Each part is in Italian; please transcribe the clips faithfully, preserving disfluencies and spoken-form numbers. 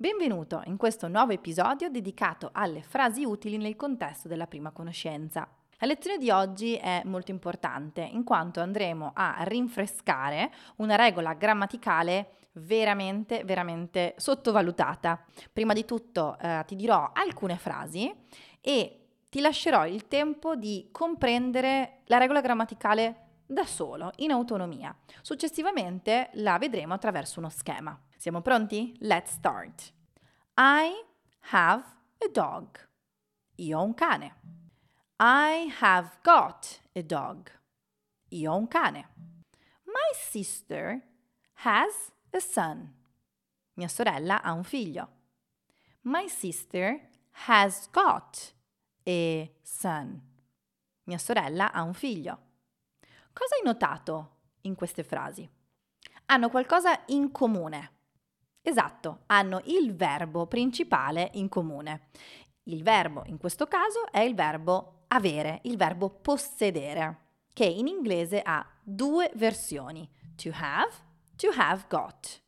Benvenuto in questo nuovo episodio dedicato alle frasi utili nel contesto della prima conoscenza. La lezione di oggi è molto importante in quanto andremo a rinfrescare una regola grammaticale veramente, veramente sottovalutata. Prima di tutto eh, ti dirò alcune frasi e ti lascerò il tempo di comprendere la regola grammaticale da solo, in autonomia. Successivamente la vedremo attraverso uno schema. Siamo pronti? Let's start. I have a dog. Io ho un cane. I have got a dog. Io ho un cane. My sister has a son. Mia sorella ha un figlio. My sister has got a son. Mia sorella ha un figlio. Cosa hai notato in queste frasi? Hanno qualcosa in comune. Esatto, hanno il verbo principale in comune. Il verbo in questo caso è il verbo avere, il verbo possedere, che in inglese ha due versioni, to have, to have got.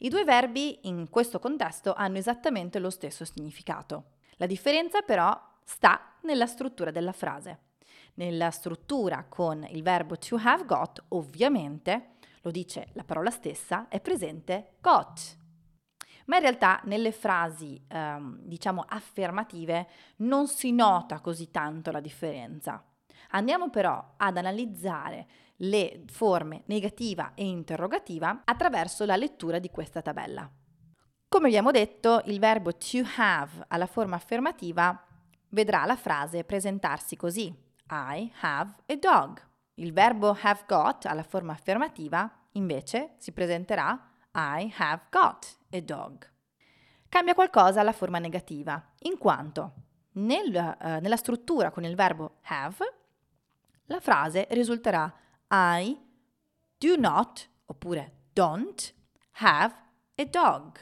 I due verbi in questo contesto hanno esattamente lo stesso significato. La differenza però sta nella struttura della frase. Nella struttura con il verbo to have got, ovviamente, lo dice la parola stessa, è presente got. Ma in realtà nelle frasi, ehm, diciamo, affermative non si nota così tanto la differenza. Andiamo però ad analizzare le forme negativa e interrogativa attraverso la lettura di questa tabella. Come abbiamo detto, il verbo to have alla forma affermativa vedrà la frase presentarsi così: I have a dog. Il verbo have got alla forma affermativa invece si presenterà I have got a dog. Cambia qualcosa alla forma negativa, in quanto nel, eh, nella struttura con il verbo have la frase risulterà I do not oppure don't have a dog.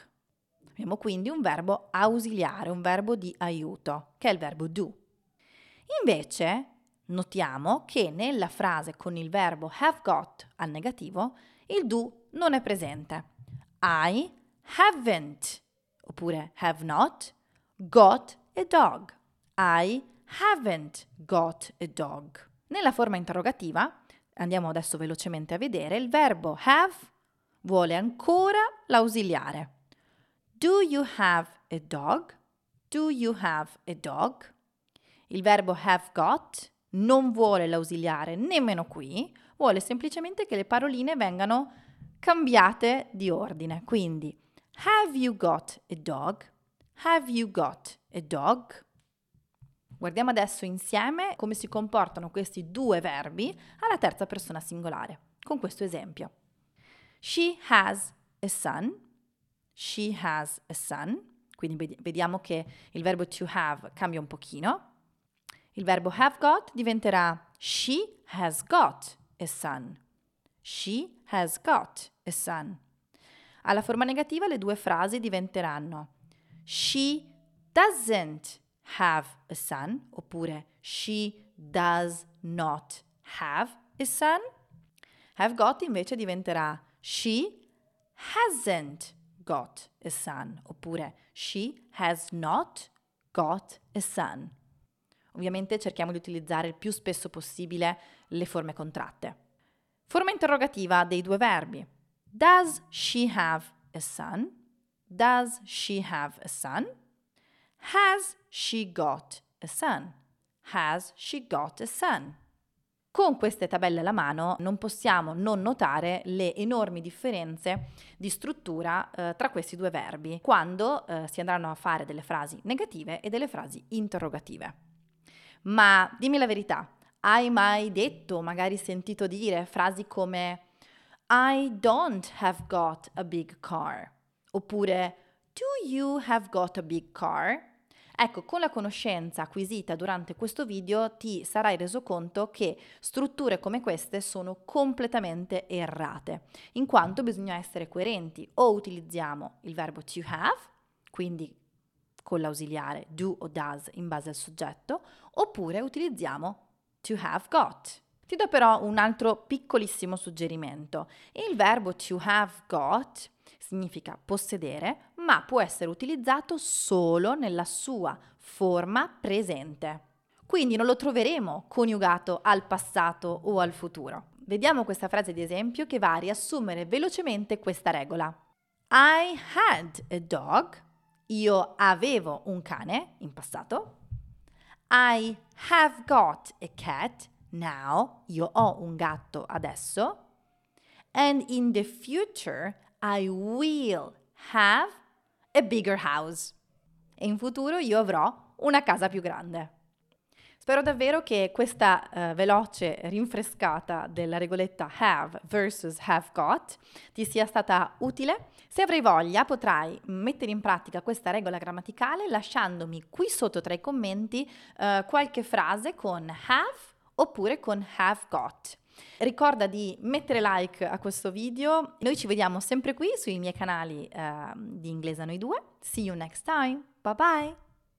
Abbiamo quindi un verbo ausiliare, un verbo di aiuto, che è il verbo do. Invece notiamo che nella frase con il verbo have got al negativo il do non è presente. I haven't oppure have not got a dog. I haven't got a dog. Nella forma interrogativa, andiamo adesso velocemente a vedere, il verbo have vuole ancora l'ausiliare. Do you have a dog? Do you have a dog? Il verbo have got non vuole l'ausiliare nemmeno qui, vuole semplicemente che le paroline vengano cambiate di ordine. Quindi, have you got a dog? Have you got a dog? Guardiamo adesso insieme come si comportano questi due verbi alla terza persona singolare, con questo esempio. She has a son. She has a son. Quindi vediamo che il verbo to have cambia un pochino. Il verbo have got diventerà she has got a son. She has got a son. Alla forma negativa le due frasi diventeranno she doesn't have a son oppure she does not have a son. Have got invece diventerà she hasn't got a son, oppure she has not got a son. Ovviamente cerchiamo di utilizzare il più spesso possibile le forme contratte. Forma interrogativa dei due verbi. Does she have a son? Does she have a son? Has she got a son? Has she got a son? Con queste tabelle alla mano non possiamo non notare le enormi differenze di struttura eh, tra questi due verbi quando eh, si andranno a fare delle frasi negative e delle frasi interrogative. Ma dimmi la verità, hai mai detto, magari sentito dire frasi come I don't have got a big car? Oppure Do you have got a big car? Ecco, con la conoscenza acquisita durante questo video ti sarai reso conto che strutture come queste sono completamente errate, in quanto bisogna essere coerenti. O utilizziamo il verbo to have, quindi con l'ausiliare do o does in base al soggetto, oppure utilizziamo to have got. Ti do però un altro piccolissimo suggerimento. Il verbo to have got significa possedere, ma può essere utilizzato solo nella sua forma presente. Quindi non lo troveremo coniugato al passato o al futuro. Vediamo questa frase di esempio che va a riassumere velocemente questa regola. I had a dog. Io avevo un cane in passato. I have got a cat now. Io ho un gatto adesso. And in the future I will have a bigger house. E in futuro io avrò una casa più grande. Spero davvero che questa eh, veloce rinfrescata della regoletta have versus have got ti sia stata utile. Se avrai voglia potrai mettere in pratica questa regola grammaticale lasciandomi qui sotto tra i commenti eh, qualche frase con have oppure con have got. Ricorda di mettere like a questo video. Noi ci vediamo sempre qui sui miei canali eh, di Inglese a Noi Due. See you next time. Bye bye!